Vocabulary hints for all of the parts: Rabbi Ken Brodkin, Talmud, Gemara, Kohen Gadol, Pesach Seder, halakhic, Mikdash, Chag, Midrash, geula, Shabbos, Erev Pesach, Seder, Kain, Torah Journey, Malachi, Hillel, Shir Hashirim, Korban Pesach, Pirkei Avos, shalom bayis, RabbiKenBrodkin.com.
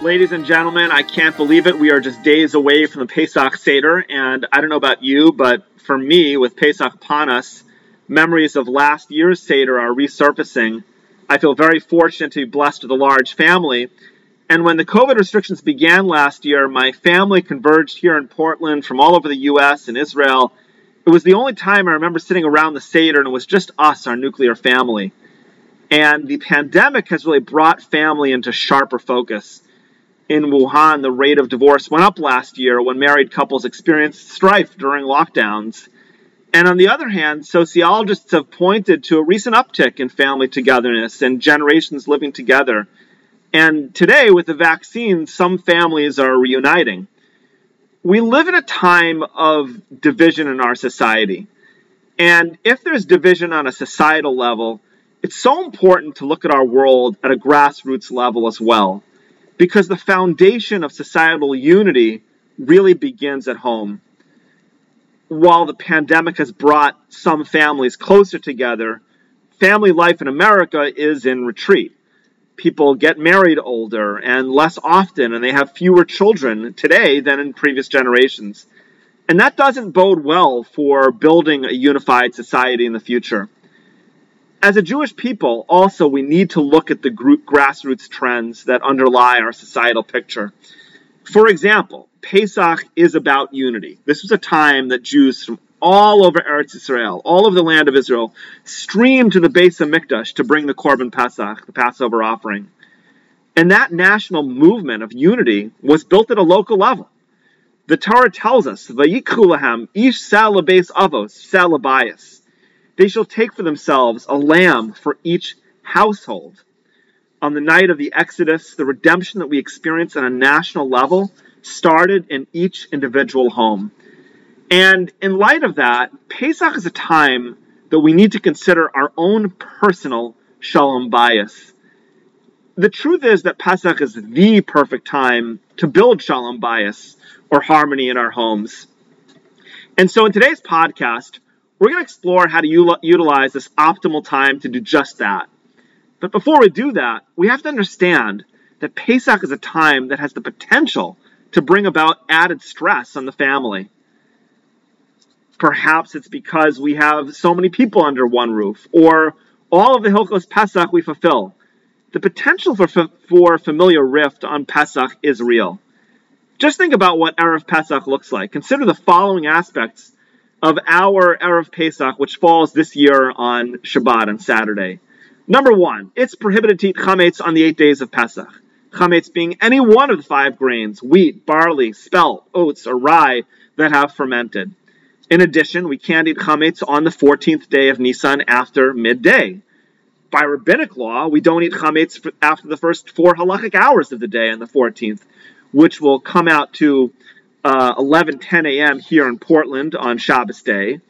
Ladies and gentlemen, I can't believe it. We are just days away from the Pesach Seder, and I don't know about you, but for me, with Pesach upon us, memories of last year's Seder are resurfacing. I feel very fortunate to be blessed with a large family. And when the COVID restrictions began last year, my family converged here in Portland from all over the U.S. and Israel. It was the only time I remember sitting around the Seder, and it was just us, our nuclear family. And the pandemic has really brought family into sharper focus. In Wuhan, the rate of divorce went up last year when married couples experienced strife during lockdowns. And on the other hand, sociologists have pointed to a recent uptick in family togetherness and generations living together. And today, with the vaccine, some families are reuniting. We live in a time of division in our society. And if there's division on a societal level, it's so important to look at our world at a grassroots level as well. Because the foundation of societal unity really begins at home. While the pandemic has brought some families closer together, family life in America is in retreat. People get married older and less often, and they have fewer children today than in previous generations. And that doesn't bode well for building a unified society in the future. As a Jewish people, also, we need to look at the grassroots trends that underlie our societal picture. For example, Pesach is about unity. This was a time that Jews from all over Eretz Israel, all over the land of Israel, streamed to the base of Mikdash to bring the Korban Pesach, the Passover offering. And that national movement of unity was built at a local level. The Torah tells us, Vayikhu lahem ish shalom bayis. They shall take for themselves a lamb for each household. On the night of the Exodus, the redemption that we experience on a national level started in each individual home. And in light of that, Pesach is a time that we need to consider our own personal shalom bayis. The truth is that Pesach is the perfect time to build shalom bayis, or harmony, in our homes. And so in today's podcast, we're going to explore how to utilize this optimal time to do just that. But before we do that, we have to understand that Pesach is a time that has the potential to bring about added stress on the family. Perhaps it's because we have so many people under one roof, or all of the Hilchos Pesach we fulfill. The potential for familiar rift on Pesach is real. Just think about what Erev Pesach looks like. Consider the following aspects of our Erev Pesach, which falls this year on Shabbat, on Saturday. Number one, it's prohibited to eat chametz on the 8 days of Pesach. Chametz being any one of the 5 grains, wheat, barley, spelt, oats, or rye, that have fermented. In addition, we can't eat chametz on the 14th day of Nisan after midday. By rabbinic law, we don't eat chametz after the first 4 halakhic hours of the day on the 14th, which will come out to 11:10 a.m. here in Portland on Shabbos day.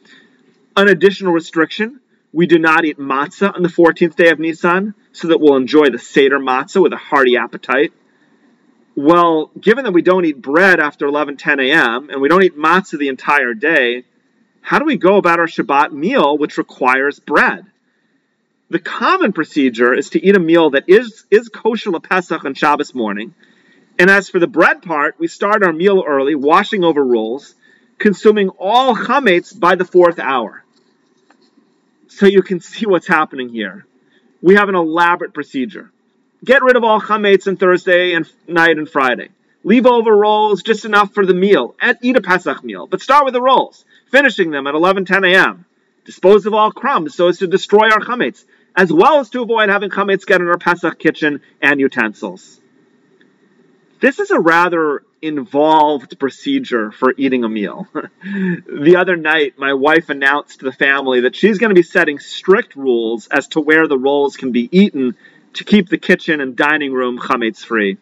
An additional restriction, we do not eat matzah on the 14th day of Nisan, so that we'll enjoy the Seder matzah with a hearty appetite. Well, given that we don't eat bread after 11:10 a.m. and we don't eat matzah the entire day, how do we go about our Shabbat meal, which requires bread? The common procedure is to eat a meal that is kosher la Pesach on Shabbos morning. And as for the bread part, we start our meal early, washing over rolls, consuming all chametz by the 4th hour. So you can see what's happening here. We have an elaborate procedure. Get rid of all chametz on Thursday and night and Friday. Leave over rolls just enough for the meal, and eat a Pesach meal. But start with the rolls, finishing them at 11:10 a.m. Dispose of all crumbs so as to destroy our chametz, as well as to avoid having chametz get in our Pesach kitchen and utensils. This is a rather involved procedure for eating a meal. The other night, my wife announced to the family that she's going to be setting strict rules as to where the rolls can be eaten to keep the kitchen and dining room chametz free.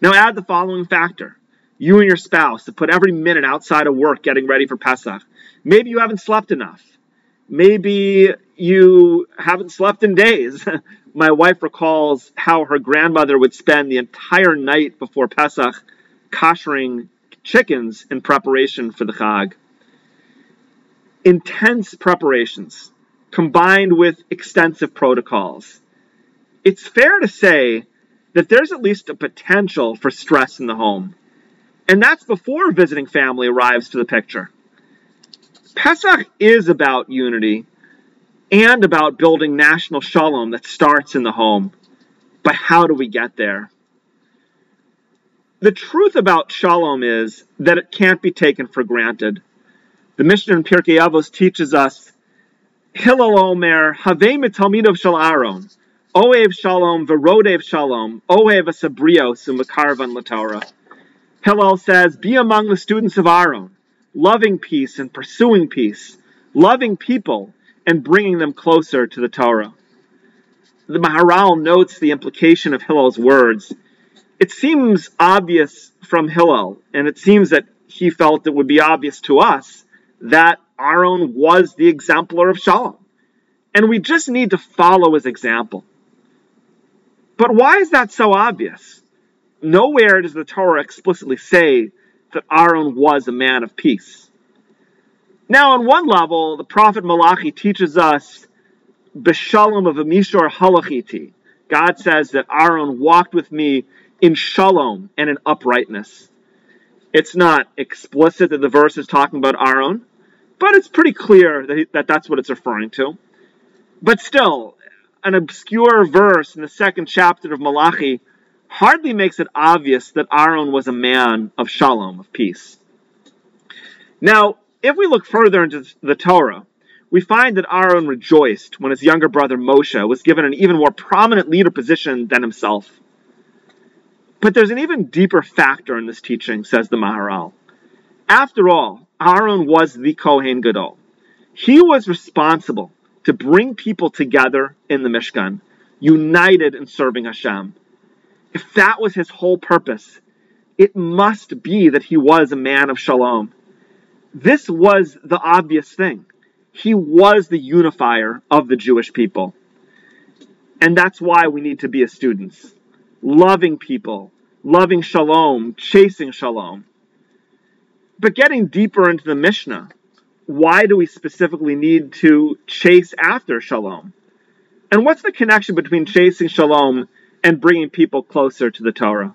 Now add the following factor. you and your spouse, to put every minute outside of work getting ready for Pesach. Maybe you haven't slept enough. Maybe you haven't slept in days. My wife recalls how her grandmother would spend the entire night before Pesach koshering chickens in preparation for the Chag. Intense preparations combined with extensive protocols. It's fair to say that there's at least a potential for stress in the home. And that's before visiting family arrives to the picture. Pesach is about unity and about building national shalom that starts in the home. But how do we get there? The truth about shalom is that it can't be taken for granted. The Mishnah in Pirkei Avos teaches us, Hillel Omer, Havei mitalmidov shel Aaron, Oev shalom v'rodev shalom, Oev asabrios u'makarvan l'Torah. Hillel says, be among the students of Aaron, loving peace and pursuing peace, loving people and bringing them closer to the Torah. The Maharal notes the implication of Hillel's words. It seems obvious from Hillel, and it seems that he felt it would be obvious to us that Aaron was the exemplar of shalom, and we just need to follow his example. But why is that so obvious? Nowhere does the Torah explicitly say that Aaron was a man of peace. Now, on one level, the prophet Malachi teaches us, B'shalom of Amishor halachiti. God says that Aaron walked with me in shalom and in uprightness. It's not explicit that the verse is talking about Aaron, but it's pretty clear that that's what it's referring to. But still, an obscure verse in the second chapter of Malachi hardly makes it obvious that Aaron was a man of shalom, of peace. Now, if we look further into the Torah, we find that Aaron rejoiced when his younger brother Moshe was given an even more prominent leader position than himself. But there's an even deeper factor in this teaching, says the Maharal. After all, Aaron was the Kohen Gadol. He was responsible to bring people together in the Mishkan, united in serving Hashem. If that was his whole purpose, it must be that he was a man of shalom. This was the obvious thing. He was the unifier of the Jewish people. And that's why we need to be as students. Loving people, loving shalom, chasing shalom. But getting deeper into the Mishnah, why do we specifically need to chase after shalom? And what's the connection between chasing shalom and bringing people closer to the Torah?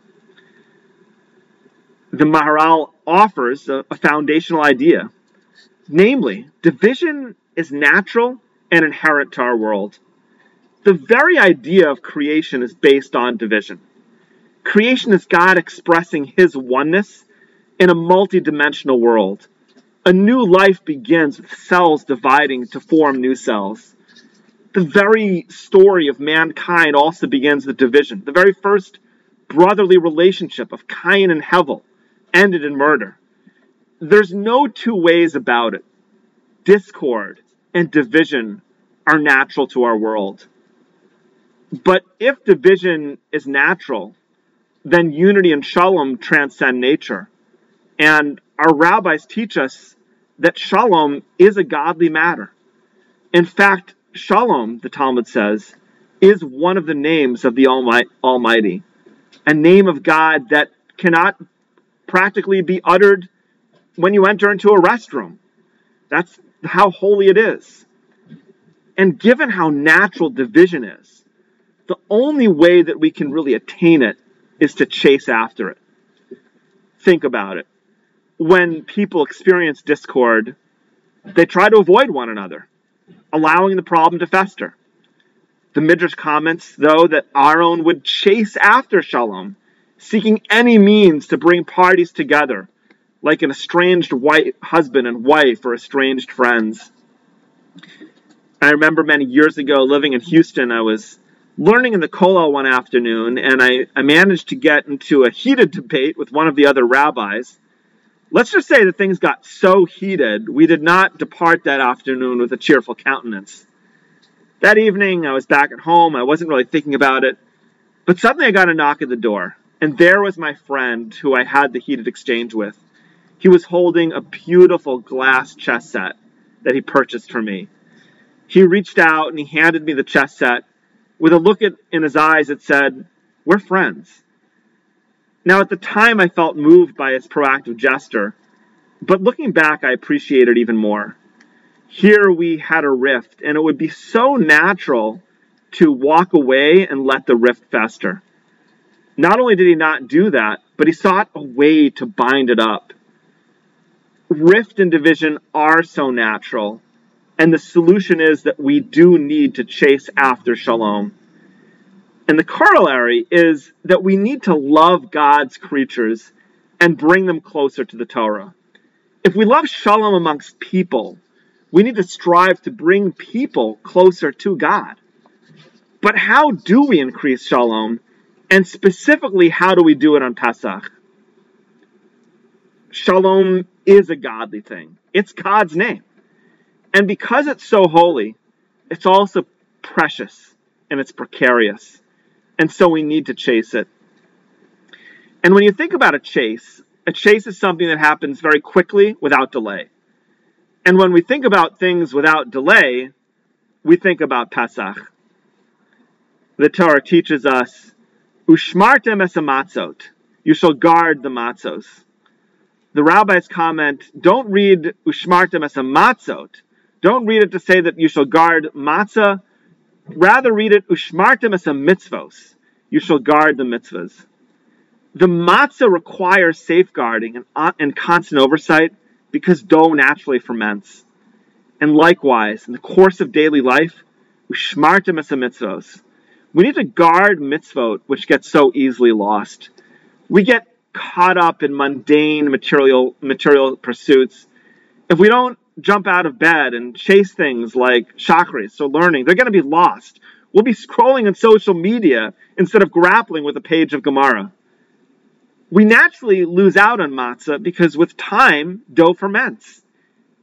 The Maharal offers a foundational idea. Namely, division is natural and inherent to our world. The very idea of creation is based on division. Creation is God expressing his oneness in a multidimensional world. A new life begins with cells dividing to form new cells. The very story of mankind also begins with division. The very first brotherly relationship of Kain and Hevel ended in murder. There's no two ways about it. Discord and division are natural to our world. But if division is natural, then unity and shalom transcend nature. And our rabbis teach us that shalom is a godly matter. In fact, shalom, the Talmud says, is one of the names of the Almighty, a name of God that cannot practically be uttered when you enter into a restroom. That's how holy it is. And given how natural division is, the only way that we can really attain it is to chase after it. Think about it. When people experience discord, they try to avoid one another, allowing the problem to fester. The Midrash comments, though, that Aaron would chase after shalom, seeking any means to bring parties together, like an estranged husband and wife or estranged friends. I remember many years ago, living in Houston, I was learning in the kollel one afternoon, and I managed to get into a heated debate with one of the other rabbis. Let's just say that things got so heated, we did not depart that afternoon with a cheerful countenance. That evening, I was back at home. I wasn't really thinking about it. But suddenly I got a knock at the door, And there was my friend who I had the heated exchange with. He was holding a beautiful glass chess set that he purchased for me. He reached out and he handed me the chess set with a look in his eyes that said, "We're friends." Now, at the time, I felt moved by his proactive gesture, but looking back, I appreciate it even more. Here we had a rift, and it would be so natural to walk away and let the rift fester. Not only did he not do that, but he sought a way to bind it up. Rift and division are so natural, and the solution is that we do need to chase after shalom. And the corollary is that we need to love God's creatures and bring them closer to the Torah. If we love shalom amongst people, we need to strive to bring people closer to God. But how do we increase shalom? And specifically, how do we do it on Pesach? Shalom is a godly thing. It's God's name. And because it's so holy, it's also precious and it's precarious. And so we need to chase it. And when you think about a chase is something that happens very quickly without delay. And when we think about things without delay, we think about Pesach. The Torah teaches us, Ushmartem es amatzot, you shall guard the matzos. The rabbis comment, don't read Ushmartem es amatzot. Don't read it to say that you shall guard matzah. Rather read it, Ushmartem es mitzvos. You shall guard the mitzvahs. The matzah requires safeguarding and constant oversight because dough naturally ferments. And likewise, in the course of daily life, Ushmartem es mitzvos. We need to guard mitzvot, which gets so easily lost. We get caught up in mundane material pursuits. If we don't jump out of bed and chase things like chakras, so learning, they're going to be lost. We'll be scrolling on social media instead of grappling with a page of Gemara. We naturally lose out on matzah because with time, dough ferments.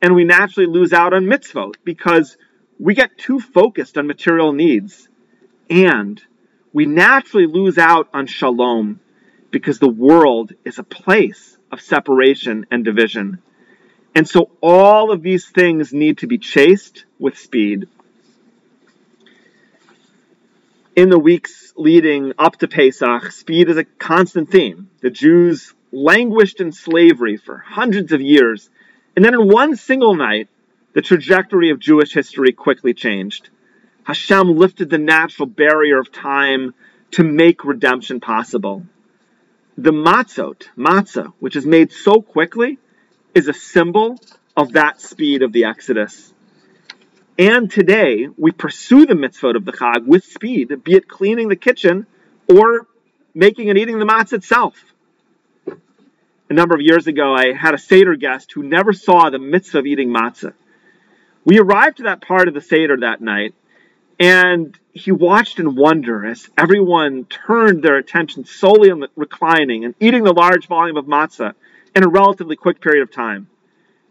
And we naturally lose out on mitzvot because we get too focused on material needs. And we naturally lose out on shalom because the world is a place of separation and division. And so all of these things need to be chased with speed. In the weeks leading up to Pesach, speed is a constant theme. The Jews languished in slavery for hundreds of years. And then in one single night, the trajectory of Jewish history quickly changed. Hashem lifted the natural barrier of time to make redemption possible. The matzah, which is made so quickly, is a symbol of that speed of the Exodus. And today, we pursue the mitzvot of the Chag with speed, be it cleaning the kitchen or making and eating the matzah itself. A number of years ago, I had a Seder guest who never saw the mitzvah of eating matzah. We arrived to that part of the Seder that night, and he watched in wonder as everyone turned their attention solely on reclining and eating the large volume of matzah in a relatively quick period of time.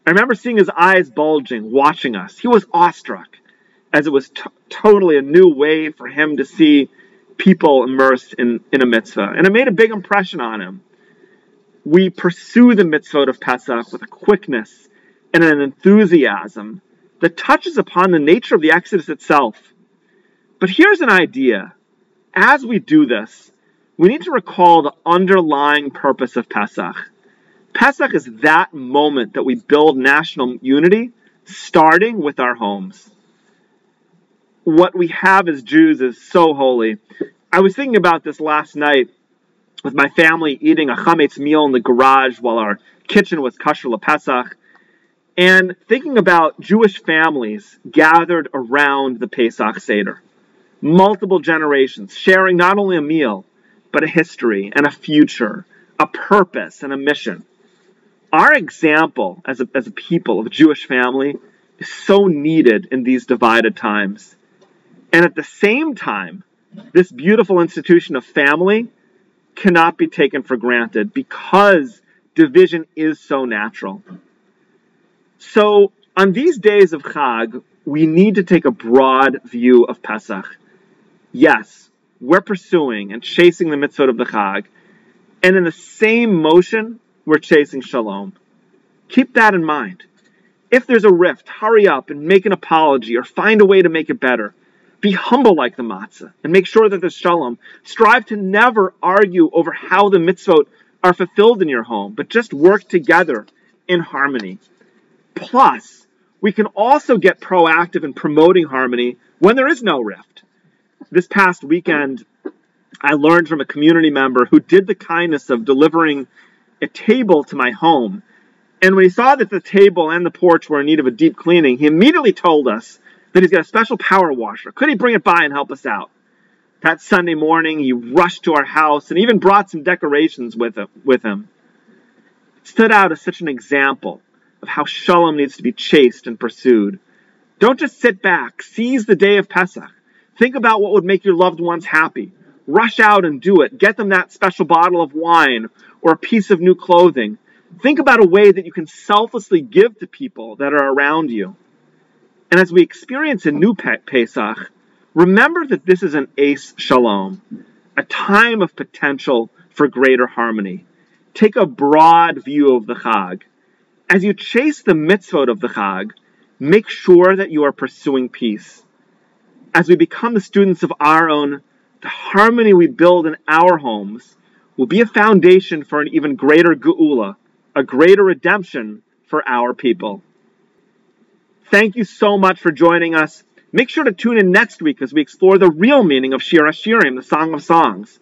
I remember seeing his eyes bulging, watching us. He was awestruck, as it was totally a new way for him to see people immersed in a mitzvah. And it made a big impression on him. We pursue the mitzvot of Pesach with a quickness and an enthusiasm that touches upon the nature of the Exodus itself. But here's an idea. As we do this, we need to recall the underlying purpose of Pesach. Pesach is that moment that we build national unity, starting with our homes. What we have as Jews is so holy. I was thinking about this last night with my family eating a chametz meal in the garage while our kitchen was kosher la Pesach, and thinking about Jewish families gathered around the Pesach Seder. Multiple generations sharing not only a meal, but a history and a future, a purpose and a mission. Our example as a people of a Jewish family is so needed in these divided times. And at the same time, this beautiful institution of family cannot be taken for granted because division is so natural. So on these days of Chag, we need to take a broad view of Pesach. Yes, we're pursuing and chasing the mitzvot of the Chag, And in the same motion, we're chasing shalom. Keep that in mind. If there's a rift, hurry up and make an apology or find a way to make it better. Be humble like the matzah and make sure that there's shalom. Strive to never argue over how the mitzvot are fulfilled in your home, but just work together in harmony. Plus, we can also get proactive in promoting harmony when there is no rift. This past weekend, I learned from a community member who did the kindness of delivering a table to my home. And when he saw that the table and the porch were in need of a deep cleaning, he immediately told us that he's got a special power washer. Could he bring it by and help us out? That Sunday morning, he rushed to our house and even brought some decorations with him. It stood out as such an example of how shalom needs to be chased and pursued. Don't just sit back. Seize the day of Pesach. Think about what would make your loved ones happy. Rush out and do it. Get them that special bottle of wine or a piece of new clothing. Think about a way that you can selflessly give to people that are around you. And as we experience a new Pesach, remember that this is an ace shalom, a time of potential for greater harmony. Take a broad view of the Chag. As you chase the mitzvot of the Chag, make sure that you are pursuing peace. As we become the students of Aaron, the harmony we build in our homes will be a foundation for an even greater geula, a greater redemption for our people. Thank you so much for joining us. Make sure to tune in next week as we explore the real meaning of Shir Hashirim, the Song of Songs.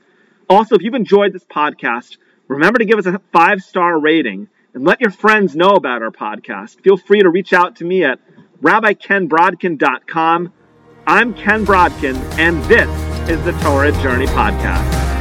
Also, if you've enjoyed this podcast, remember to give us a 5-star rating and let your friends know about our podcast. Feel free to reach out to me at rabbikenbrodkin.com. I'm Ken Brodkin, and this is the Torah Journey Podcast.